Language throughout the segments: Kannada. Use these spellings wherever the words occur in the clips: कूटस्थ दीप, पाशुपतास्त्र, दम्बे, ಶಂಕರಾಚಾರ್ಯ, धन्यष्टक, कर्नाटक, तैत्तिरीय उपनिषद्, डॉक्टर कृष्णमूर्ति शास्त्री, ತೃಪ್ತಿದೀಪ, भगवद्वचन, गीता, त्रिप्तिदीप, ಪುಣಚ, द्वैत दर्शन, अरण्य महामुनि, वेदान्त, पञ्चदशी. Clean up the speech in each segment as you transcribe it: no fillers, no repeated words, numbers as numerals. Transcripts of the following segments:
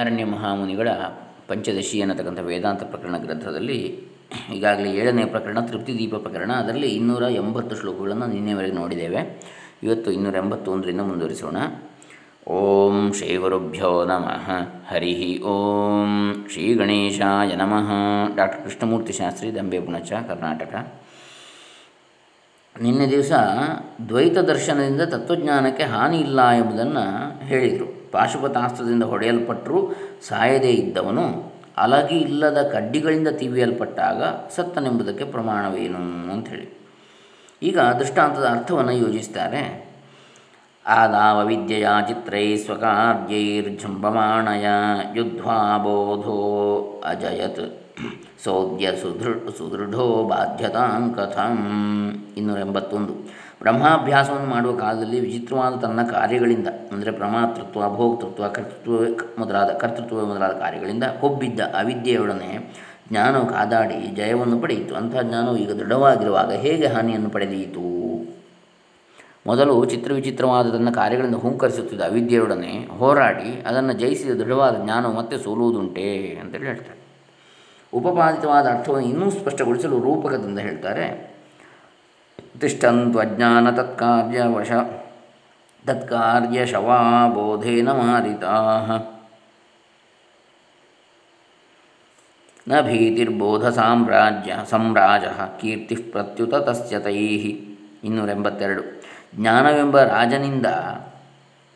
ಅರಣ್ಯ ಮಹಾಮುನಿಗಳ ಪಂಚದಶಿ ಅನ್ನತಕ್ಕಂಥ ವೇದಾಂತ ಪ್ರಕರಣ ಗ್ರಂಥದಲ್ಲಿ ಈಗಾಗಲೇ 7ನೇ ಪ್ರಕರಣ ತ್ರಿಪ್ತಿದೀಪ ಪ್ರಕರಣ, ಅದರಲ್ಲಿ 280 ಶ್ಲೋಕಗಳನ್ನು ನಿನ್ನೆವರೆಗೆ ನೋಡಿದ್ದೇವೆ. ಇವತ್ತು 281ರಿಂದ ಮುಂದುವರಿಸೋಣ. ಓಂ ಶ್ರೀ ಗುರುಭ್ಯೋ ನಮಃ. ಹರಿ ಓಂ ಶ್ರೀ ಗಣೇಶಾಯ ನಮಃ. ಡಾಕ್ಟರ್ ಕೃಷ್ಣಮೂರ್ತಿ ಶಾಸ್ತ್ರಿ, ದಂಬೆ, ಪುಣಚ, ಕರ್ನಾಟಕ. ನಿನ್ನೆ ದಿವಸ ದ್ವೈತ ದರ್ಶನದಿಂದ ತತ್ವಜ್ಞಾನಕ್ಕೆ ಹಾನಿ ಇಲ್ಲ ಎಂಬುದನ್ನು ಹೇಳಿದರು. ಪಾಶುಪತಾಸ್ತ್ರದಿಂದ ಹೊಡೆಯಲ್ಪಟ್ಟರೂ ಸಾಯದೇ ಇದ್ದವನು ಅಲಗಿ ಇಲ್ಲದ ಕಡ್ಡಿಗಳಿಂದ ತಿವಿಯಲ್ಪಟ್ಟಾಗ ಸತ್ತನೆಂಬುದಕ್ಕೆ ಪ್ರಮಾಣವೇನು ಅಂಥೇಳಿ ಈಗ ದೃಷ್ಟಾಂತದ ಅರ್ಥವನ್ನು ಯೋಜಿಸ್ತಾರೆ. ಆದಾವ ವಿದ್ಯೆಯ ಚಿತ್ರೈ ಸ್ವಕಾರ್ಯೈರ್ಜಂಬಮಾಣಯ ಯುದ್ಧ್ವಾಬೋಧೋ ಅಜಯತ್ ಸೋದ್ಯ ಸುದೃಢೋ ಬಾಧ್ಯತಾಂ ಕಥಂ. 281. ಬ್ರಹ್ಮಾಭ್ಯಾಸವನ್ನು ಮಾಡುವ ಕಾಲದಲ್ಲಿ ವಿಚಿತ್ರವಾದ ತನ್ನ ಕಾರ್ಯಗಳಿಂದ, ಅಂದರೆ ಪ್ರಮಾತೃತ್ವ, ಭೋಕ್ತೃತ್ವ, ಕರ್ತೃತ್ವ ಮೊದಲಾದ ಕಾರ್ಯಗಳಿಂದ ಕೊಬ್ಬಿದ್ದ ಅವಿದ್ಯೆಯೊಡನೆ ಜ್ಞಾನವು ಕಾದಾಡಿ ಜಯವನ್ನು ಪಡೆಯಿತು. ಅಂತಹ ಜ್ಞಾನವು ಈಗ ದೃಢವಾಗಿರುವಾಗ ಹೇಗೆ ಹಾನಿಯನ್ನು ಪಡೆದೀತು? ಮೊದಲು ಚಿತ್ರವಿಚಿತ್ರವಾದ ತನ್ನ ಕಾರ್ಯಗಳಿಂದ ಹುಂಕರಿಸುತ್ತಿದ್ದ ಅವಿದ್ಯೆಯೊಡನೆ ಹೋರಾಡಿ ಅದನ್ನು ಜಯಿಸಿದ ದೃಢವಾದ ಜ್ಞಾನವು ಮತ್ತೆ ಸೋಲುವುದುಂಟೆ ಅಂತೇಳಿ ಹೇಳ್ತಾರೆ. ಉಪಪಾದಿತವಾದ ಅರ್ಥವನ್ನು ಇನ್ನೂ ಸ್ಪಷ್ಟಗೊಳಿಸಲು ರೂಪಕದಿಂದ ಹೇಳ್ತಾರೆ. ತಿಷ್ಟಂತ್ವಜ್ಞಾನ ತತ್ಕಾರ್ಯ ಶವಾಬೋಧೇನ ಮಾರಿತಾ ನ ಭೀತಿರ್ಬೋಧ ಸಾಮ್ರಾಜ ಕೀರ್ತಿ ಪ್ರತ್ಯುತ ತಸ್ಯ ತೈಹಿ. 282. ಜ್ಞಾನವೆಂಬ ರಾಜನಿಂದ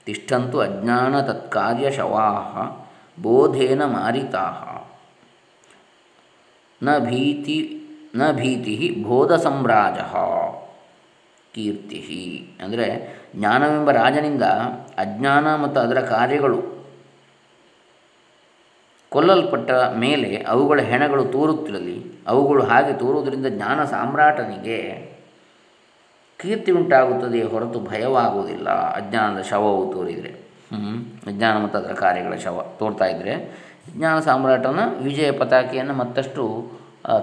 ತಿಷ್ಟಂತು ಅಜ್ಞಾನ ತತ್ಕಾರ್ಯ ಶವಾಹ ಬೋಧೇನ ಮಾರಿತಾ ನ ಭೀತಿ ಬೋಧ ಸಾಮ್ರಾಜ ಕೀರ್ತಿ. ಅಂದರೆ ಜ್ಞಾನವೆಂಬ ರಾಜನಿಂದ ಅಜ್ಞಾನ ಮತ್ತು ಅದರ ಕಾರ್ಯಗಳು ಕೊಲ್ಲಲ್ಪಟ್ಟ ಮೇಲೆ ಅವುಗಳ ಹೆಣಗಳು ತೂರುತ್ತಿರಲಿ. ಅವುಗಳು ಹಾಗೆ ತೂರುವುದರಿಂದ ಜ್ಞಾನ ಸಾಮ್ರಾಟನಿಗೆ ಕೀರ್ತಿ ಉಂಟಾಗುತ್ತದೆ ಹೊರತು ಭಯವಾಗುವುದಿಲ್ಲ. ಅಜ್ಞಾನದ ಶವವು ತೋರಿದರೆ, ಅಜ್ಞಾನ ಮತ್ತು ಅದರ ಕಾರ್ಯಗಳ ಶವ ತೋರ್ತಾ ಇದ್ದರೆ ಜ್ಞಾನ ಸಾಮ್ರಾಟನ ವಿಜಯ ಪತಾಕೆಯನ್ನು ಮತ್ತಷ್ಟು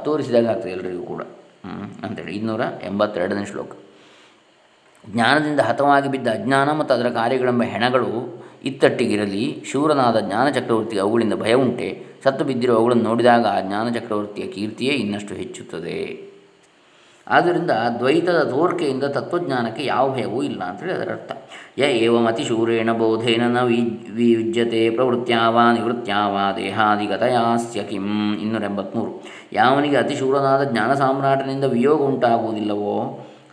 ತೋರಿಸಿದಾಗ ಆಗ್ತದೆ ಎಲ್ಲರಿಗೂ ಕೂಡ ಅಂತೇಳಿ 282ನೇ ಶ್ಲೋಕ. ಜ್ಞಾನದಿಂದ ಹತವಾಗಿ ಬಿದ್ದ ಅಜ್ಞಾನ ಮತ್ತು ಅದರ ಕಾರ್ಯಗಳೆಂಬ ಹೆಣಗಳು ಇತ್ತಟ್ಟಿಗಿರಲಿ. ಶೂರನಾದ ಜ್ಞಾನಚಕ್ರವರ್ತಿಗೆ ಅವುಗಳಿಂದ ಭಯ ಉಂಟೆ. ಸತ್ತು ಬಿದ್ದಿರುವ ಅವುಗಳನ್ನು ನೋಡಿದಾಗ ಆ ಜ್ಞಾನಚಕ್ರವರ್ತಿಯ ಕೀರ್ತಿಯೇ ಇನ್ನಷ್ಟು ಹೆಚ್ಚುತ್ತದೆ. ಆದ್ದರಿಂದ ದ್ವೈತದ ತೋರ್ಕೆಯಿಂದ ತತ್ವಜ್ಞಾನಕ್ಕೆ ಯಾವ ಭಯವೂ ಇಲ್ಲ ಅಂತೇಳಿ ಅದರ ಅರ್ಥ. ಯ ಏವಮತಿ ಶೂರೇಣ ಬೋಧೇನ ನ ವಿಯುಜ್ಯತೆ ಪ್ರವೃತ್ತ್ಯಾವ ನಿವೃತ್ತ್ಯಾವ ದೇಹಾದಿಗತಯಾಸ್ಯ ಕಿಂ. 283. ಯಾವನಿಗೆ ಅತಿಶೂರನಾದ ಜ್ಞಾನ ಸಾಮ್ರಾಟನಿಂದ ವಿಯೋಗ ಉಂಟಾಗುವುದಿಲ್ಲವೋ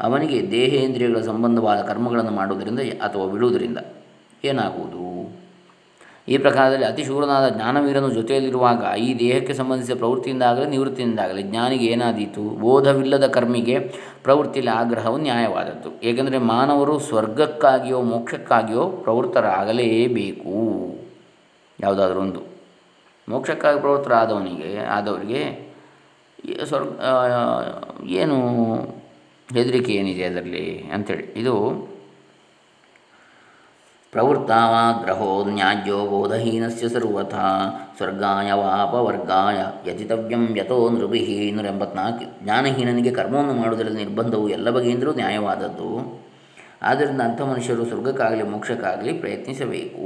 ಅವನಿಗೆ ದೇಹೇಂದ್ರಿಯಗಳ ಸಂಬಂಧವಾದ ಕರ್ಮಗಳನ್ನು ಮಾಡುವುದರಿಂದ ಅಥವಾ ಬಿಡುವುದರಿಂದ ಏನಾಗುವುದು? ಈ ಪ್ರಕಾರದಲ್ಲಿ ಅತಿಶೂರನಾದ ಜ್ಞಾನವೀರನು ಜೊತೆಯಲ್ಲಿರುವಾಗ ಈ ದೇಹಕ್ಕೆ ಸಂಬಂಧಿಸಿದ ಪ್ರವೃತ್ತಿಯಿಂದಾಗಲಿ ನಿವೃತ್ತಿಯಿಂದಾಗಲಿ ಜ್ಞಾನಿಗೆ ಏನಾದೀತು? ಬೋಧವಿಲ್ಲದ ಕರ್ಮಿಗೆ ಪ್ರವೃತ್ತಿಯಲ್ಲಿ ಆಗ್ರಹವು ನ್ಯಾಯವಾದದ್ದು. ಏಕೆಂದರೆ ಮಾನವರು ಸ್ವರ್ಗಕ್ಕಾಗಿಯೋ ಮೋಕ್ಷಕ್ಕಾಗಿಯೋ ಪ್ರವೃತ್ತರಾಗಲೇಬೇಕು. ಯಾವುದಾದ್ರೂ ಒಂದು ಮೋಕ್ಷಕ್ಕಾಗಿ ಪ್ರವೃತ್ತರಾದವರಿಗೆ ಸ್ವರ್ಗ ಏನು ಹೆದರಿಕೆ ಏನಿದೆ ಅದರಲ್ಲಿ ಅಂಥೇಳಿ ಇದು ಪ್ರವೃತ್ತಾವಾಗ್ರಹೋ ನ್ಯಾಯೋ ಬೋಧಹೀನಸ್ಯ ಸರ್ವಥಾ ಸ್ವರ್ಗಾಯ ವಾಪವರ್ಗಾಯ ಯತಿತವ್ಯಂ ಯಥೋ ನೃಭಿಃ. 284. ಜ್ಞಾನಹೀನನಿಗೆ ಕರ್ಮವನ್ನು ಮಾಡುವುದರಲ್ಲಿ ನಿರ್ಬಂಧವು ಎಲ್ಲ ಬಗೆಯಿಂದಲೂ ನ್ಯಾಯವಾದದ್ದು. ಆದ್ದರಿಂದ ಅಂಥ ಮನುಷ್ಯರು ಸ್ವರ್ಗಕ್ಕಾಗಲಿ ಮೋಕ್ಷಕ್ಕಾಗಲಿ ಪ್ರಯತ್ನಿಸಬೇಕು.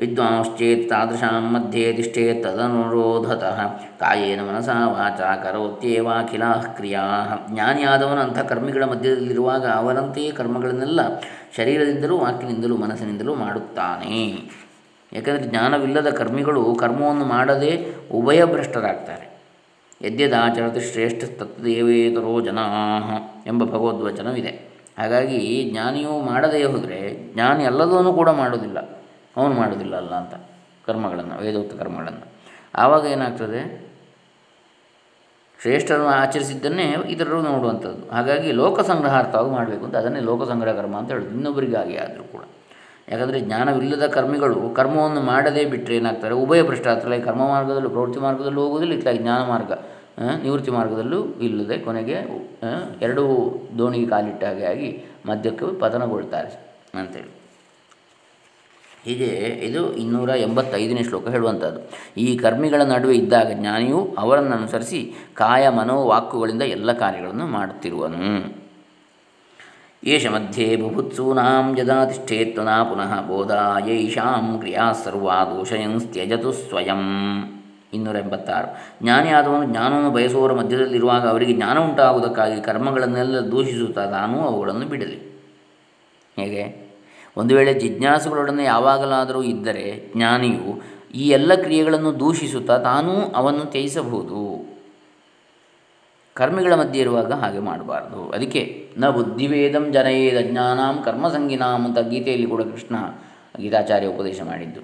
ವಿದ್ವಾಂಶ್ಚೇತ್ ತಾದೃಶಾಂ ಮಧ್ಯೆ ತಿಷ್ಠೇತ್ ತದನುರೋಧತಃ ಕಾಯೇನ ಮನಸಾ ವಾಚಾ ಕರೋತ್ಯೇವಾಖಿಲಾಃ ಕ್ರಿಯಾಃ. ಜ್ಞಾನಿಯಾದವನು ಅಂಥ ಕರ್ಮಿಗಳ ಮಧ್ಯದಲ್ಲಿರುವಾಗ ಅವನಂತೆಯೇ ಕರ್ಮಗಳನ್ನೆಲ್ಲ ಶರೀರದಿಂದಲೂ ವಾಕಿನಿಂದಲೂ ಮನಸ್ಸಿನಿಂದಲೂ ಮಾಡುತ್ತಾನೆ. ಯಾಕೆಂದರೆ ಜ್ಞಾನವಿಲ್ಲದ ಕರ್ಮಿಗಳು ಕರ್ಮವನ್ನು ಮಾಡದೆ ಉಭಯ ಭ್ರಷ್ಟರಾಗ್ತಾರೆ. ಯದ್ಯದಾಚರತಿ ಶ್ರೇಷ್ಠ ತತ್ತದೇವೇತರೋ ಜನಾಃ ಎಂಬ ಭಗವದ್ವಚನವಿದೆ. ಹಾಗಾಗಿ ಜ್ಞಾನಿಯು ಮಾಡದೇ ಹೋದರೆ ಜ್ಞಾನಿ ಎಲ್ಲದನ್ನೂ ಕೂಡ ಮಾಡೋದಿಲ್ಲ, ಅವನು ಮಾಡೋದಿಲ್ಲ ಅಲ್ಲ ಅಂತ ಕರ್ಮಗಳನ್ನು, ವೇದೋಕ್ತ ಕರ್ಮಗಳನ್ನು. ಆವಾಗ ಏನಾಗ್ತದೆ? ಶ್ರೇಷ್ಠರನ್ನು ಆಚರಿಸಿದ್ದನ್ನೇ ಇತರರು ನೋಡುವಂಥದ್ದು. ಹಾಗಾಗಿ ಲೋಕ ಸಂಗ್ರಹಾರ್ಥವಾಗಿ ಮಾಡಬೇಕು ಅಂತ ಅದನ್ನೇ ಲೋಕ ಸಂಗ್ರಹ ಕರ್ಮ ಅಂತ ಹೇಳೋದು, ಇನ್ನೊಬ್ಬರಿಗಾಗಿ ಆದರೂ ಕೂಡ. ಯಾಕಂದರೆ ಜ್ಞಾನವಿಲ್ಲದ ಕರ್ಮಿಗಳು ಕರ್ಮವನ್ನು ಮಾಡದೇ ಬಿಟ್ಟರೆ ಏನಾಗ್ತಾರೆ? ಉಭಯ ಭ್ರಷ್ಟಾಚಾರ. ಕರ್ಮ ಮಾರ್ಗದಲ್ಲೂ ಪ್ರವೃತ್ತಿ ಮಾರ್ಗದಲ್ಲೂ ಹೋಗುವುದಿಲ್ಲ, ಇತ್ಲಾಗಿ ಜ್ಞಾನ ಮಾರ್ಗ ನಿವೃತ್ತಿ ಮಾರ್ಗದಲ್ಲೂ ಇಲ್ಲದೆ ಕೊನೆಗೆ ಎರಡೂ ದೋಣಿಗೆ ಕಾಲಿಟ್ಟ ಹಾಗೆ ಆಗಿ ಮಧ್ಯಕ್ಕೆ ಪತನಗೊಳ್ತಾರೆ ಅಂತೇಳಿ. ಹೀಗೆ ಇದು 285ನೇ ಶ್ಲೋಕ ಹೇಳುವಂಥದ್ದು. ಈ ಕರ್ಮಿಗಳ ನಡುವೆ ಇದ್ದಾಗ ಜ್ಞಾನಿಯು ಅವರನ್ನು ಅನುಸರಿಸಿ ಕಾಯ ಮನೋ ವಾಕುಗಳಿಂದ ಎಲ್ಲ ಕಾರ್ಯಗಳನ್ನು ಮಾಡುತ್ತಿರುವನು. ಯೇಷ ಮಧ್ಯೆ ಬುಭುತ್ಸೂನಾಂ ಯದಾ ತಿಷ್ಠೇತ್ವನಾ ಪುನಃ ಬೋಧಾ ಯೈಷಾಂ ಕ್ರಿಯಾ ಸರ್ವಾ ದೋಷಯಂಸ್ತ್ಯಜತು ಸ್ವಯಂ. 286. ಜ್ಞಾನಿಯಾದವನು ಜ್ಞಾನವನ್ನು ಬಯಸುವವರ ಮಧ್ಯದಲ್ಲಿರುವಾಗ ಅವರಿಗೆ ಜ್ಞಾನ ಉಂಟಾಗುವುದಕ್ಕಾಗಿ ಕರ್ಮಗಳನ್ನೆಲ್ಲ ದೂಷಿಸುತ್ತಾ ತಾನೂ ಅವುಗಳನ್ನು ಬಿಡಲಿ. ಹೇಗೆ? ಒಂದು ವೇಳೆ ಜಿಜ್ಞಾಸುಗಳೊಡನೆ ಯಾವಾಗಲಾದರೂ ಇದ್ದರೆ ಜ್ಞಾನಿಯು ಈ ಎಲ್ಲ ಕ್ರಿಯೆಗಳನ್ನು ದೂಷಿಸುತ್ತಾ ತಾನೂ ಅವನ್ನು ತ್ಯಜಿಸಬಹುದು. ಕರ್ಮಿಗಳ ಮಧ್ಯೆ ಇರುವಾಗ ಹಾಗೆ ಮಾಡಬಾರ್ದು. ಅದಕ್ಕೆ ನ ಬುದ್ಧಿವೇದಂ ಜನಯೇದ ಜ್ಞಾನಾಂ ಕರ್ಮಸಂಗಿನಾಂ ಅಂತ ಗೀತೆಯಲ್ಲಿ ಕೂಡ ಕೃಷ್ಣ ಗೀತಾಚಾರ್ಯ ಉಪದೇಶ ಮಾಡಿದ್ದು.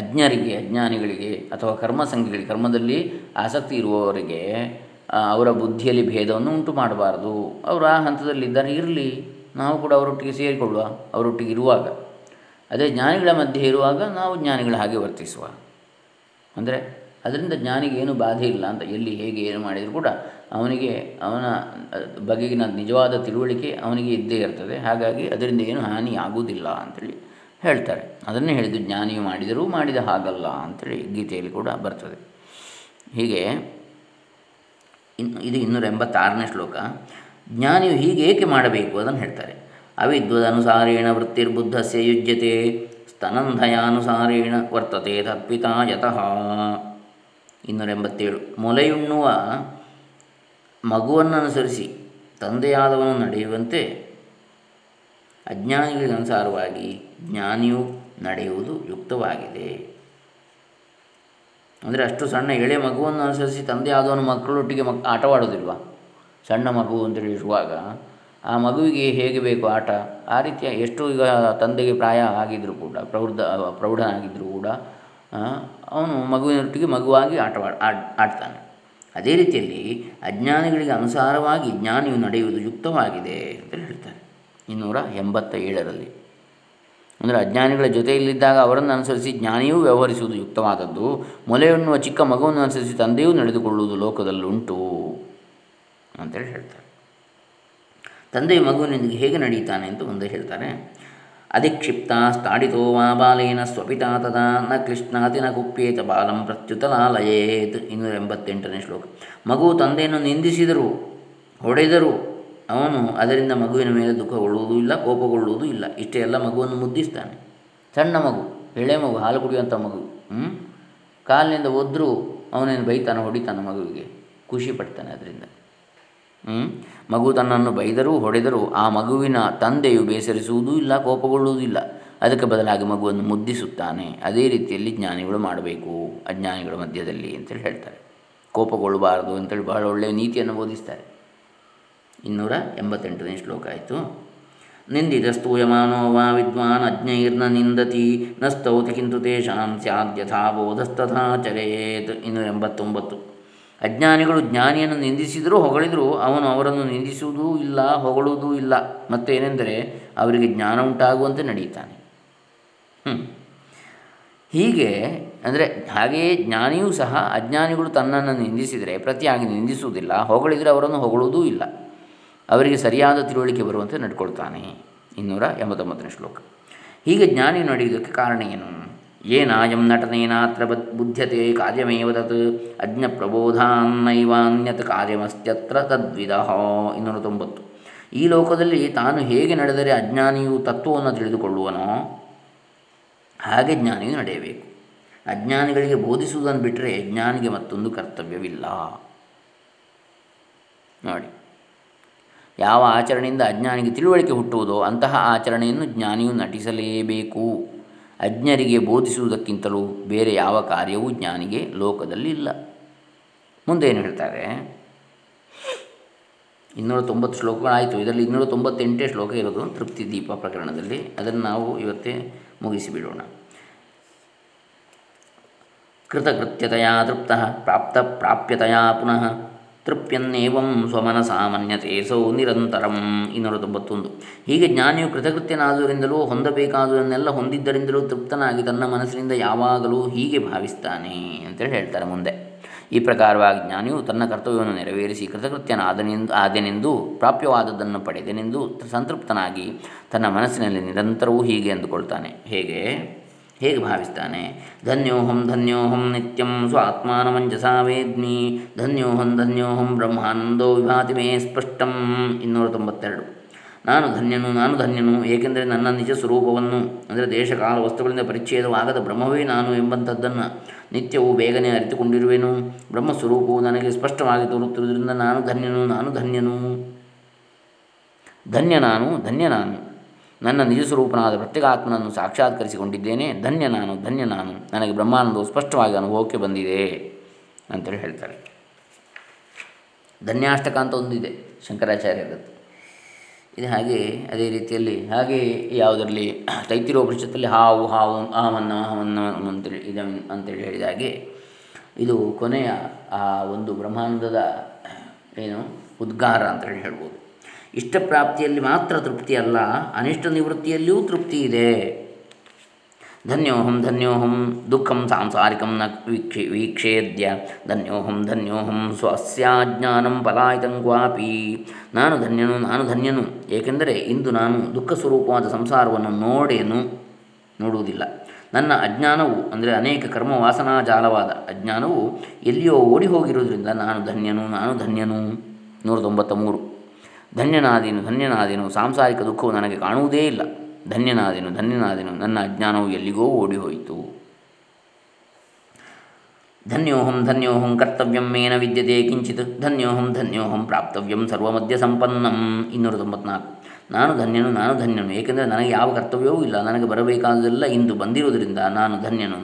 ಅಜ್ಞಾನಿಗಳಿಗೆ ಅಥವಾ ಕರ್ಮಸಂಗಿಗಳಿಗೆ, ಕರ್ಮದಲ್ಲಿ ಆಸಕ್ತಿ ಇರುವವರಿಗೆ ಅವರ ಬುದ್ಧಿಯಲ್ಲಿ ಭೇದವನ್ನು ಉಂಟು ಮಾಡಬಾರ್ದು. ಅವರು ಆ ಹಂತದಲ್ಲಿದ್ದಾರೆ, ಇರಲಿ, ನಾವು ಕೂಡ ಅವರೊಟ್ಟಿಗೆ ಸೇರಿಕೊಳ್ಳುವ, ಅವರೊಟ್ಟಿಗೆ ಇರುವಾಗ. ಅದೇ ಜ್ಞಾನಿಗಳ ಮಧ್ಯೆ ಇರುವಾಗ ನಾವು ಜ್ಞಾನಿಗಳ ಹಾಗೆ ವರ್ತಿಸುವ. ಅಂದರೆ ಅದರಿಂದ ಜ್ಞಾನಿಗೇನು ಬಾಧೆ ಇಲ್ಲ ಅಂತ. ಎಲ್ಲಿ ಹೇಗೆ ಏನು ಮಾಡಿದರೂ ಕೂಡ ಅವನಿಗೆ ಅವನ ಬಗೆಗಿನ ನಿಜವಾದ ತಿಳುವಳಿಕೆ ಅವನಿಗೆ ಇದ್ದೇ ಇರ್ತದೆ. ಹಾಗಾಗಿ ಅದರಿಂದ ಏನು ಹಾನಿ ಆಗುವುದಿಲ್ಲ ಅಂತೇಳಿ ಹೇಳ್ತಾರೆ. ಅದನ್ನೇ ಹೇಳಿದ್ದು, ಜ್ಞಾನಿಯು ಮಾಡಿದರೂ ಮಾಡಿದ ಹಾಗಲ್ಲ ಅಂಥೇಳಿ ಗೀತೆಯಲ್ಲಿ ಕೂಡ ಬರ್ತದೆ. ಹೀಗೆ ಇದು 286ನೇ ಶ್ಲೋಕ. ಜ್ಞಾನಿಯು ಹೀಗೆ ಏಕೆ ಮಾಡಬೇಕು ಅದನ್ನು ಹೇಳ್ತಾರೆ. ಅವಿದ್ವದನುಸಾರೇಣ ವೃತ್ತಿರ್ಬುದ್ಧಸ್ಯ ಯುಜ್ಯತೆ ಸ್ತನಂಧಯಾನುಸಾರೇಣ ವರ್ತತೆ ತತ್ಪಿತಾ ಯತಃ. 287. ಮೊಲೆಯುಣ್ಣುವ ಮಗುವನ್ನನುಸರಿಸಿ ತಂದೆಯಾದವನು ನಡೆಯುವಂತೆ ಅಜ್ಞಾನಿಗಳಿಗನುಸಾರವಾಗಿ ಜ್ಞಾನಿಯು ನಡೆಯುವುದು ಯುಕ್ತವಾಗಿದೆ. ಅಂದರೆ ಅಷ್ಟು ಸಣ್ಣ ಎಳೆ ಮಗುವನ್ನು ಅನುಸರಿಸಿ ತಂದೆಯಾದವನು ಮಕ್ಕಳೊಟ್ಟಿಗೆ ಆಟವಾಡೋದಿಲ್ವ? ಸಣ್ಣ ಮಗು ಅಂತೇಳಿ ಇರುವಾಗ ಆ ಮಗುವಿಗೆ ಹೇಗೆ ಬೇಕು ಆಟ, ಆ ರೀತಿಯ ಎಷ್ಟು ಈಗ ತಂದೆಗೆ ಪ್ರಾಯ ಆಗಿದ್ದರೂ ಕೂಡ, ಪ್ರೌಢನಾಗಿದ್ದರೂ ಕೂಡ ಅವನು ಮಗುವಿನೊಟ್ಟಿಗೆ ಮಗುವಾಗಿ ಆಡ್ತಾನೆ. ಅದೇ ರೀತಿಯಲ್ಲಿ ಅಜ್ಞಾನಿಗಳಿಗೆ ಅನುಸಾರವಾಗಿ ಜ್ಞಾನಿಯು ನಡೆಯುವುದು ಯುಕ್ತವಾಗಿದೆ ಅಂತ ಹೇಳ್ತಾರೆ 287ರಲ್ಲಿ. ಅಂದರೆ ಅಜ್ಞಾನಿಗಳ ಜೊತೆಯಲ್ಲಿದ್ದಾಗ ಅವರನ್ನು ಅನುಸರಿಸಿ ಜ್ಞಾನಿಯೂ ವ್ಯವಹರಿಸುವುದು ಯುಕ್ತವಾದದ್ದು. ಮೊಲೆಯನ್ನುವ ಚಿಕ್ಕ ಮಗುವನ್ನು ಅನುಸರಿಸಿ ತಂದೆಯೂ ನಡೆದುಕೊಳ್ಳುವುದು ಲೋಕದಲ್ಲುಂಟು ಅಂತೇಳಿ ಹೇಳ್ತಾರೆ. ತಂದೆಯ ಮಗುವಿನೊಂದಿಗೆ ಹೇಗೆ ನಡೀತಾನೆ ಅಂತ ಮುಂದೆ ಹೇಳ್ತಾರೆ. ಅಧಿಕ್ಷಿಪ್ತ ಸ್ತಾಡಿತೋ ವಾ ಬಾಲೇನ ಸ್ವಪಿತಾ ತದಾ ನ ಕೃಷ್ಣಾತಿ ನ ಕುಪ್ಯೇತ ಬಾಲಂ ಪ್ರತ್ಯುತಲಾಲಯೇತ್. 288ನೇ ಶ್ಲೋಕ. ಮಗು ತಂದೆಯನ್ನು ನಿಂದಿಸಿದರೂ ಹೊಡೆದರೂ ಅವನು ಅದರಿಂದ ಮಗುವಿನ ಮೇಲೆ ದುಃಖಗೊಳ್ಳುವುದೂ ಇಲ್ಲ, ಕೋಪಗೊಳ್ಳುವುದೂ ಇಲ್ಲ. ಇಷ್ಟೇ ಎಲ್ಲ ಮಗುವನ್ನು ಮುದ್ದಿಸ್ತಾನೆ. ಸಣ್ಣ ಮಗು, ಎಳೆ ಮಗು, ಹಾಲು ಕುಡಿಯುವಂಥ ಮಗು, ಕಾಲಿನಿಂದ ಒದ್ದರೂ ಅವನೇನು ಬೈತಾನೆ, ಹೊಡಿತಾನೆ, ಮಗುವಿಗೆ ಖುಷಿ ಪಡ್ತಾನೆ ಅದರಿಂದ. ಮಗು ತನ್ನನ್ನು ಬೈದರೂ ಹೊಡೆದರೂ ಆ ಮಗುವಿನ ತಂದೆಯು ಬೇಸರಿಸುವುದೂ ಇಲ್ಲ, ಕೋಪಗೊಳ್ಳುವುದಿಲ್ಲ. ಅದಕ್ಕೆ ಬದಲಾಗಿ ಮಗುವನ್ನು ಮುದ್ದಿಸುತ್ತಾನೆ. ಅದೇ ರೀತಿಯಲ್ಲಿ ಜ್ಞಾನಿಗಳು ಮಾಡಬೇಕು ಅಜ್ಞಾನಿಗಳ ಮಧ್ಯದಲ್ಲಿ ಅಂತೇಳಿ ಹೇಳ್ತಾರೆ. ಕೋಪಗೊಳ್ಳಬಾರದು ಅಂತೇಳಿ ಬಹಳ ಒಳ್ಳೆಯ ನೀತಿಯನ್ನು ಬೋಧಿಸ್ತಾರೆ. 288ನೇ ಶ್ಲೋಕ ಆಯಿತು. ನಿಂದಿತಸ್ತೂಯಮಾನೋ ವಾ ವಿದ್ವಾನ್ ಅಜ್ಞೈರ್ನ ನಿಂದತಿ ನ ಸ್ತೌತಿ ಕಿಂತು ತೇಷಾಂ ಸ್ಯಾದ್ಯಥಾ ಬೋಧಸ್ತಥಾ ಚರೇತ್. 289. ಅಜ್ಞಾನಿಗಳು ಜ್ಞಾನಿಯನ್ನು ನಿಂದಿಸಿದರೂ ಹೊಗಳಿದರೂ ಅವನು ಅವರನ್ನು ನಿಂದಿಸುವುದೂ ಇಲ್ಲ, ಹೊಗಳುವುದೂ ಇಲ್ಲ. ಮತ್ತೇನೆಂದರೆ ಅವರಿಗೆ ಜ್ಞಾನ ಉಂಟಾಗುವಂತೆ ನಡೆಯುತ್ತಾನೆ. ಹೀಗೆ ಅಂದರೆ ಹಾಗೆಯೇ ಜ್ಞಾನಿಯೂ ಸಹ ಅಜ್ಞಾನಿಗಳು ತನ್ನನ್ನು ನಿಂದಿಸಿದರೆ ಪ್ರತಿಯಾಗಿ ನಿಂದಿಸುವುದಿಲ್ಲ, ಹೊಗಳಿದರೆ ಅವರನ್ನು ಹೊಗಳುವುದೂ ಇಲ್ಲ. ಅವರಿಗೆ ಸರಿಯಾದ ತಿಳುವಳಿಕೆ ಬರುವಂತೆ ನಡ್ಕೊಳ್ತಾನೆ. 289ನೇ ಶ್ಲೋಕ. ಹೀಗೆ ಜ್ಞಾನಿ ನಡೆಯುವುದಕ್ಕೆ ಕಾರಣ ಏನು? ಏನಾಯಂ ನಟನೇನಾತ್ರ ಬುಧ್ಯತೆ ಕಾರ್ಯಮೇವ ತತ್ ಅಜ್ಞ ಪ್ರಬೋಧಾನ್ನೈವಾನ್ಯತ್ ಕಾರ್ಯಮಸ್ತ್ಯತ್ರ ತದ್ವಿದಃ. 290. ಈ ಲೋಕದಲ್ಲಿ ತಾನು ಹೇಗೆ ನಡೆದರೆ ಅಜ್ಞಾನಿಯು ತತ್ವವನ್ನು ತಿಳಿದುಕೊಳ್ಳುವನೋ ಹಾಗೆ ಜ್ಞಾನಿಯು ನಡೆಯಬೇಕು. ಅಜ್ಞಾನಿಗಳಿಗೆ ಬೋಧಿಸುವುದನ್ನು ಬಿಟ್ಟರೆ ಜ್ಞಾನಿಗೆ ಮತ್ತೊಂದು ಕರ್ತವ್ಯವಿಲ್ಲ. ನೋಡಿ, ಯಾವ ಆಚರಣೆಯಿಂದ ಅಜ್ಞಾನಿಗೆ ತಿಳುವಳಿಕೆ ಹುಟ್ಟುವುದೋ ಅಂತಹ ಆಚರಣೆಯನ್ನು ಜ್ಞಾನಿಯು ನಟಿಸಲೇಬೇಕು. ಅಜ್ಞರಿಗೆ ಬೋಧಿಸುವುದಕ್ಕಿಂತಲೂ ಬೇರೆ ಯಾವ ಕಾರ್ಯವೂ ಜ್ಞಾನಿಗೆ ಲೋಕದಲ್ಲಿ ಇಲ್ಲ. ಮುಂದೆ ಏನು ಹೇಳ್ತಾರೆ? 290 ಶ್ಲೋಕಗಳಾಯಿತು. ಇದರಲ್ಲಿ 298 ಶ್ಲೋಕ ಇರೋದು ತೃಪ್ತಿದೀಪ ಪ್ರಕರಣದಲ್ಲಿ. ಅದನ್ನು ನಾವು ಇವತ್ತೇ ಮುಗಿಸಿಬಿಡೋಣ. ಕೃತಕೃತ್ಯತೆಯ ತೃಪ್ತಃ ಪ್ರಾಪ್ತ ಪ್ರಾಪ್ಯತೆಯ ಪುನಃ ತೃಪ್ಯನ್ನೇವಂ ಸ್ವಮನಸಾಮಾನ್ಯತೇಸೌ ನಿರಂತರಂ. 291. ಹೀಗೆ ಜ್ಞಾನಿಯು ಕೃತಕೃತ್ಯನಾದುದರಿಂದಲೂ ಹೊಂದಬೇಕಾದುದನ್ನೆಲ್ಲ ಹೊಂದಿದ್ದರಿಂದಲೂ ತೃಪ್ತನಾಗಿ ತನ್ನ ಮನಸ್ಸಿನಿಂದ ಯಾವಾಗಲೂ ಹೀಗೆ ಭಾವಿಸ್ತಾನೆ ಅಂತೇಳಿ ಹೇಳ್ತಾರೆ ಮುಂದೆ. ಈ ಪ್ರಕಾರವಾಗಿ ಜ್ಞಾನಿಯು ತನ್ನ ಕರ್ತವ್ಯವನ್ನು ನೆರವೇರಿಸಿ ಕೃತಕೃತ್ಯನಾದನೆಂದು ಪ್ರಾಪ್ಯವಾದದ್ದನ್ನು ಪಡೆದನೆಂದು ಸಂತೃಪ್ತನಾಗಿ ತನ್ನ ಮನಸ್ಸಿನಲ್ಲಿ ನಿರಂತರವೂ ಹೀಗೆ ಅಂದುಕೊಳ್ತಾನೆ. ಹೇಗೆ? ಹೇಗೆ ಭಾವಿಸ್ತಾನೆ? ಧನ್ಯೋಹಂ ಧನ್ಯೋಹಂ ನಿತ್ಯಂ ಸ್ವಾತ್ಮಾನ ಮಂಜಸಾ ವೇದ್ಮಿ ಧನ್ಯೋಹಂ ಧನ್ಯೋಹಂ ಬ್ರಹ್ಮಾನಂದೋ ವಿಭಾತಿ ಮೇ ಸ್ಪಷ್ಟಂ 292. ನಾನು ಧನ್ಯನು ಏಕೆಂದರೆ ನನ್ನ ನಿಜ ಸ್ವರೂಪವನ್ನು ಅಂದರೆ ದೇಶಕಾಲ ವಸ್ತುಗಳಿಂದ ಪರಿಚ್ಛೇದವಾಗದ ಬ್ರಹ್ಮವೇ ನಾನು ಎಂಬಂಥದ್ದನ್ನು ನಿತ್ಯವೂ ಬೇಗನೆ ಅರಿತುಕೊಂಡಿರುವೆನು. ಬ್ರಹ್ಮಸ್ವರೂಪವು ನನಗೆ ಸ್ಪಷ್ಟವಾಗಿ ತೋರುತ್ತಿರುವುದರಿಂದ ನಾನು ಧನ್ಯನು. ಧನ್ಯ ನಾನು ನನ್ನ ನಿಜ ಸ್ವರೂಪನಾದ ಪ್ರತ್ಯೇಕಾತ್ಮನನ್ನು ಸಾಕ್ಷಾತ್ಕರಿಸಿಕೊಂಡಿದ್ದೇನೆ. ಧನ್ಯ ನಾನು, ನನಗೆ ಬ್ರಹ್ಮಾನಂದವು ಸ್ಪಷ್ಟವಾಗಿ ಅನುಭವಕ್ಕೆ ಬಂದಿದೆ ಅಂತೇಳಿ ಹೇಳ್ತಾರೆ. ಧನ್ಯಾಷ್ಟಕ ಅಂತ ಒಂದಿದೆ ಶಂಕರಾಚಾರ್ಯರದ್ದು. ಇದು ಹಾಗೆ ಅದೇ ರೀತಿಯಲ್ಲಿ ಹಾಗೆಯೇ ಯಾವುದರಲ್ಲಿ ತೈತ್ತಿರೀಯ ಉಪನಿಷತ್ತಲ್ಲಿ ಹಾವು ಅಂತೇಳಿ ಅಂತೇಳಿ ಹೇಳಿದಾಗೆ ಇದು ಕೊನೆಯ ಆ ಒಂದು ಬ್ರಹ್ಮಾನಂದದ ಏನು ಉದ್ಗಾರ ಅಂತೇಳಿ ಹೇಳ್ಬೋದು. ಇಷ್ಟಪ್ರಾಪ್ತಿಯಲ್ಲಿ ಮಾತ್ರ ತೃಪ್ತಿ ಅಲ್ಲ, ಅನಿಷ್ಟ ನಿವೃತ್ತಿಯಲ್ಲಿಯೂ ತೃಪ್ತಿ ಇದೆ. ಧನ್ಯೋಹಂ ದುಃಖಂ ಸಾಂಸಾರಿಕಂ ನ ವೀಕ್ಷೇದ್ಯ ಧನ್ಯೋಹಂ ಸ್ವಸ್ಯಾಜ್ಞಾನಂ ಪಲಾಯಿತಂ ಕ್ವಾಪಿ. ನಾನು ಧನ್ಯನು ಏಕೆಂದರೆ ಇಂದು ನಾನು ದುಃಖ ಸ್ವರೂಪವಾದ ಸಂಸಾರವನ್ನು ನೋಡುವುದಿಲ್ಲ. ನನ್ನ ಅಜ್ಞಾನವು ಅಂದರೆ ಅನೇಕ ಕರ್ಮ ವಾಸನಾ ಜಾಲವಾದ ಅಜ್ಞಾನವು ಎಲ್ಲಿಯೋ ಓಡಿ ಹೋಗಿರುವುದರಿಂದ ನಾನು ಧನ್ಯನು 193. ಧನ್ಯನಾದೇನು ಸಾಂಸಾರಿಕ ದುಃಖವು ನನಗೆ ಕಾಣುವುದೇ ಇಲ್ಲ. ಧನ್ಯನಾದೇನು ನನ್ನ ಅಜ್ಞಾನವು ಎಲ್ಲಿಗೋ ಓಡಿ ಹೋಯಿತು. ಧನ್ಯೋಹಂ ಕರ್ತವ್ಯಂ ಮೇನ ವಿದ್ಯತೆ ಕಿಂಚಿತ್ ಧನ್ಯೋಹಂ ಪ್ರಾಪ್ತವ್ಯಂ ಸರ್ವಮಧ್ಯ ಸಂಪನ್ನಂ 294. ನಾನು ಧನ್ಯನು ಏಕೆಂದರೆ ನನಗೆ ಯಾವ ಕರ್ತವ್ಯವೂ ಇಲ್ಲ, ನನಗೆ ಬರಬೇಕಾದದೆಲ್ಲ ಇಂದು ಬಂದಿರುವುದರಿಂದ ನಾನು ಧನ್ಯನು.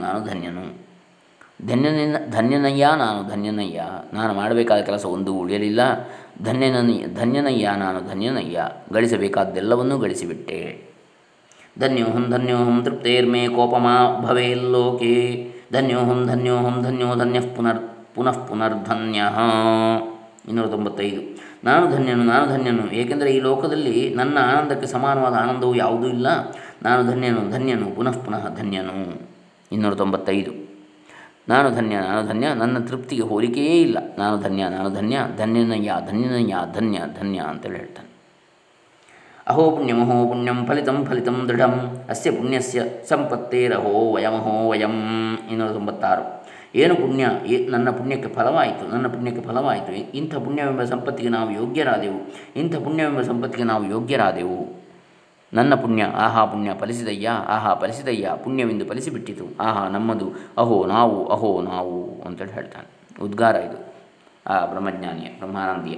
ಧನ್ಯನಯ್ಯ ನಾನು ಮಾಡಬೇಕಾದ ಕೆಲಸ ಒಂದೂ ಉಳಿಯಲಿಲ್ಲ. ಧನ್ಯನಯ್ಯ ಗಳಿಸಬೇಕಾದ್ದೆಲ್ಲವನ್ನೂ ಗಳಿಸಿಬಿಟ್ಟೆ. ಧನ್ಯೋಹಂ ತೃಪ್ತೇರ್ಮೇ ಕೋಪಮಾ ಭವೇಲ್ಲೋಕೆ ಧನ್ಯೋ ಧನ್ಯಃ ಪುನಃ 295. ನಾನು ಧನ್ಯನು ಏಕೆಂದರೆ ಈ ಲೋಕದಲ್ಲಿ ನನ್ನ ಆನಂದಕ್ಕೆ ಸಮಾನವಾದ ಆನಂದವು ಯಾವುದೂ ಇಲ್ಲ. ನಾನು ಧನ್ಯನು ಪುನಃ ಧನ್ಯನು 295. ನಾನು ಧನ್ಯ ನನ್ನ ತೃಪ್ತಿಗೆ ಹೋಲಿಕೆಯೇ ಇಲ್ಲ. ನಾನು ಧನ್ಯ ಧನ್ಯನಯ್ಯ ಅಂತೇಳಿ ಹೇಳ್ತಾನೆ. ಅಹೋ ಪುಣ್ಯಂ ಫಲಿತಂ ದೃಢಂ ಅಸ್ಯ ಪುಣ್ಯಸ್ಯ ಸಂಪತ್ತೇರಹೋ ವಯಂ 296. ನನ್ನ ಪುಣ್ಯಕ್ಕೆ ಫಲವಾಯಿತು. ಇಂಥ ಪುಣ್ಯವೆಂಬ ಸಂಪತ್ತಿಗೆ ನಾವು ಯೋಗ್ಯರಾದೆವು. ನನ್ನ ಪುಣ್ಯ ಆಹಾ ಪುಣ್ಯ ಫಲಿಸಿದಯ್ಯ ಪುಣ್ಯವೆಂದು ಫಲಿಸಿಬಿಟ್ಟಿತು. ಆಹಾ ನಮ್ಮದು, ಅಹೋ ನಾವು ಅಂತೇಳಿ ಹೇಳ್ತಾನೆ. ಉದ್ಗಾರ ಇದು ಆ ಬ್ರಹ್ಮಜ್ಞಾನಿಯ ಬ್ರಹ್ಮಾನಂದಿಯ.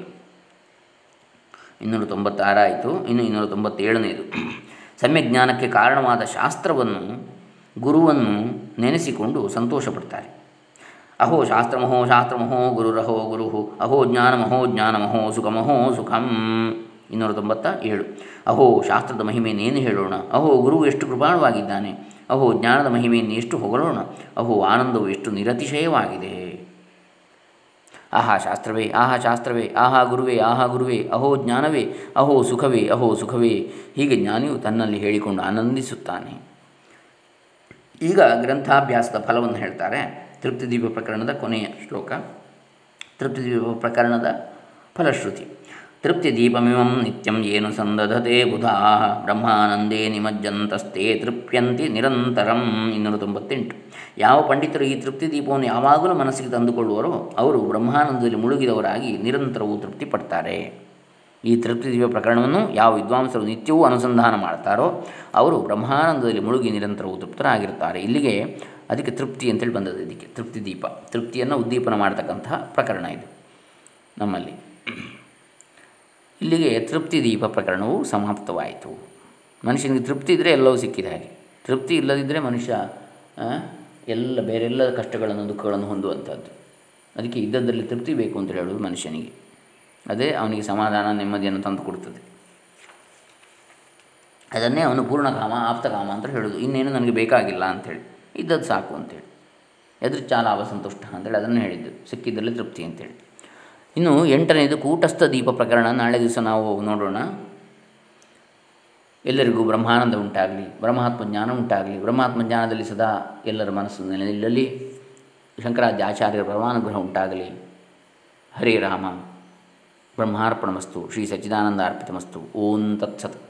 296 ಆಯಿತು. ಇನ್ನು 297ನೇದು ಸಮ್ಯಜ್ಞಾನಕ್ಕೆ ಕಾರಣವಾದ ಶಾಸ್ತ್ರವನ್ನು ಗುರುವನ್ನು ನೆನೆಸಿಕೊಂಡು ಸಂತೋಷಪಡ್ತಾರೆ. ಅಹೋ ಶಾಸ್ತ್ರಮಹೋ ಗುರುರಹೋ ಗುರು ಅಹೋ ಜ್ಞಾನಮಹೋ ಸುಖಂ 297. ಅಹೋ ಶಾಸ್ತ್ರದ ಮಹಿಮೆಯನ್ನೇನು ಹೇಳೋಣ, ಅಹೋ ಗುರುವು ಎಷ್ಟು ಕೃಪಾಳವಾಗಿದ್ದಾನೆ, ಅಹೋ ಜ್ಞಾನದ ಮಹಿಮೆಯನ್ನು ಎಷ್ಟು ಹೊಗಳೋಣ, ಅಹೋ ಆನಂದವು ಎಷ್ಟು ನಿರತಿಶಯವಾಗಿದೆ. ಆಹಾ ಶಾಸ್ತ್ರವೇ ಆಹಾ ಗುರುವೇ ಅಹೋ ಜ್ಞಾನವೇ ಅಹೋ ಸುಖವೇ. ಹೀಗೆ ಜ್ಞಾನಿಯು ತನ್ನಲ್ಲಿ ಹೇಳಿಕೊಂಡು ಆನಂದಿಸುತ್ತಾನೆ. ಈಗ ಗ್ರಂಥಾಭ್ಯಾಸದ ಫಲವನ್ನು ಹೇಳ್ತಾರೆ. ತೃಪ್ತಿದೀಪ ಪ್ರಕರಣದ ಕೊನೆಯ ಶ್ಲೋಕ, ತೃಪ್ತಿದೀಪ ಪ್ರಕರಣದ ಫಲಶ್ರುತಿ. ತೃಪ್ತಿದೀಪಮಿಮಂ ನಿತ್ಯಂ ಯೇನು ಸಂದಧತೆ ಬುಧಾಃ ಬ್ರಹ್ಮಾನಂದೇ ನಿಮಜ್ಜಂತಸ್ತೆ ತೃಪ್ಯಂತಿ ನಿರಂತರಂ 298. ಯಾವ ಪಂಡಿತರು ಈ ತೃಪ್ತಿದೀಪವನ್ನು ಯಾವಾಗಲೂ ಮನಸ್ಸಿಗೆ ತಂದುಕೊಳ್ಳುವರೋ ಅವರು ಬ್ರಹ್ಮಾನಂದದಲ್ಲಿ ಮುಳುಗಿದವರಾಗಿ ನಿರಂತರವೂ ತೃಪ್ತಿ ಪಡ್ತಾರೆ. ಈ ತೃಪ್ತಿದೀಪ ಪ್ರಕರಣವನ್ನು ಯಾವ ವಿದ್ವಾಂಸರು ನಿತ್ಯವೂ ಅನುಸಂಧಾನ ಮಾಡ್ತಾರೋ ಅವರು ಬ್ರಹ್ಮಾನಂದದಲ್ಲಿ ಮುಳುಗಿ ನಿರಂತರವೂ ತೃಪ್ತರಾಗಿರ್ತಾರೆ. ಇಲ್ಲಿಗೆ ಅದಕ್ಕೆ ತೃಪ್ತಿ ಅಂತೇಳಿ ಬಂದದ್ದು. ಇದಕ್ಕೆ ತೃಪ್ತಿದೀಪ, ತೃಪ್ತಿಯನ್ನು ಉದ್ದೀಪನ ಮಾಡತಕ್ಕಂತಹ ಪ್ರಕರಣ ಇದು ನಮ್ಮಲ್ಲಿ. ಇಲ್ಲಿಗೆ ತೃಪ್ತಿದೀಪ ಪ್ರಕರಣವು ಸಮಾಪ್ತವಾಯಿತು. ಮನುಷ್ಯನಿಗೆ ತೃಪ್ತಿ ಇದ್ದರೆ ಎಲ್ಲವೂ ಸಿಕ್ಕಿದ ಹಾಗೆ, ತೃಪ್ತಿ ಇಲ್ಲದಿದ್ದರೆ ಮನುಷ್ಯ ಬೇರೆಲ್ಲ ಕಷ್ಟಗಳನ್ನು ದುಃಖಗಳನ್ನು ಹೊಂದುವಂಥದ್ದು. ಅದಕ್ಕೆ ಇದ್ದದ್ದಲ್ಲಿ ತೃಪ್ತಿ ಬೇಕು ಅಂತ ಹೇಳೋದು ಮನುಷ್ಯನಿಗೆ. ಅದೇ ಅವನಿಗೆ ಸಮಾಧಾನ ನೆಮ್ಮದಿಯನ್ನು ತಂದು ಕೊಡ್ತದೆ. ಅದನ್ನೇ ಅವನು ಪೂರ್ಣಕಾಮ ಆಪ್ತಕಾಮ ಅಂತ ಹೇಳೋದು. ಇನ್ನೇನು ನನಗೆ ಬೇಕಾಗಿಲ್ಲ ಅಂಥೇಳಿ, ಇದ್ದದ್ದು ಸಾಕು ಅಂತೇಳಿ, ಎದುರು ಚಾಲ ಅವಸಂತುಷ್ಟ ಅಂತೇಳಿ ಅದನ್ನು ಹೇಳಿದ್ದು, ಸಿಕ್ಕಿದ್ದರಲ್ಲಿ ತೃಪ್ತಿ ಅಂತೇಳಿ. ಇನ್ನು 8ನೇದು ಕೂಟಸ್ಥ ದೀಪ ಪ್ರಕರಣ. ನಾಳೆ ದಿವಸ ನಾವು ನೋಡೋಣ. ಎಲ್ಲರಿಗೂ ಬ್ರಹ್ಮಾನಂದ ಉಂಟಾಗಲಿ, ಬ್ರಹ್ಮಾತ್ಮಜ್ಞಾನ ಉಂಟಾಗಲಿ, ಬ್ರಹ್ಮಾತ್ಮಜ್ಞಾನದಲ್ಲಿ ಸದಾ ಎಲ್ಲರ ಮನಸ್ಸು ನೆಲೆಯಲ್ಲಿ ಶಂಕರಾಚಾರ್ಯ ಆಚಾರ್ಯರ ಪರಮಾನುಗ್ರಹ ಉಂಟಾಗಲಿ. ಹರೇ ರಾಮ. ಬ್ರಹ್ಮಾರ್ಪಣಮಸ್ತು. ಶ್ರೀ ಸಚ್ಚಿದಾನಂದ ಅರ್ಪಿತಮಸ್ತು. ಓಂ ತತ್ಸತ್.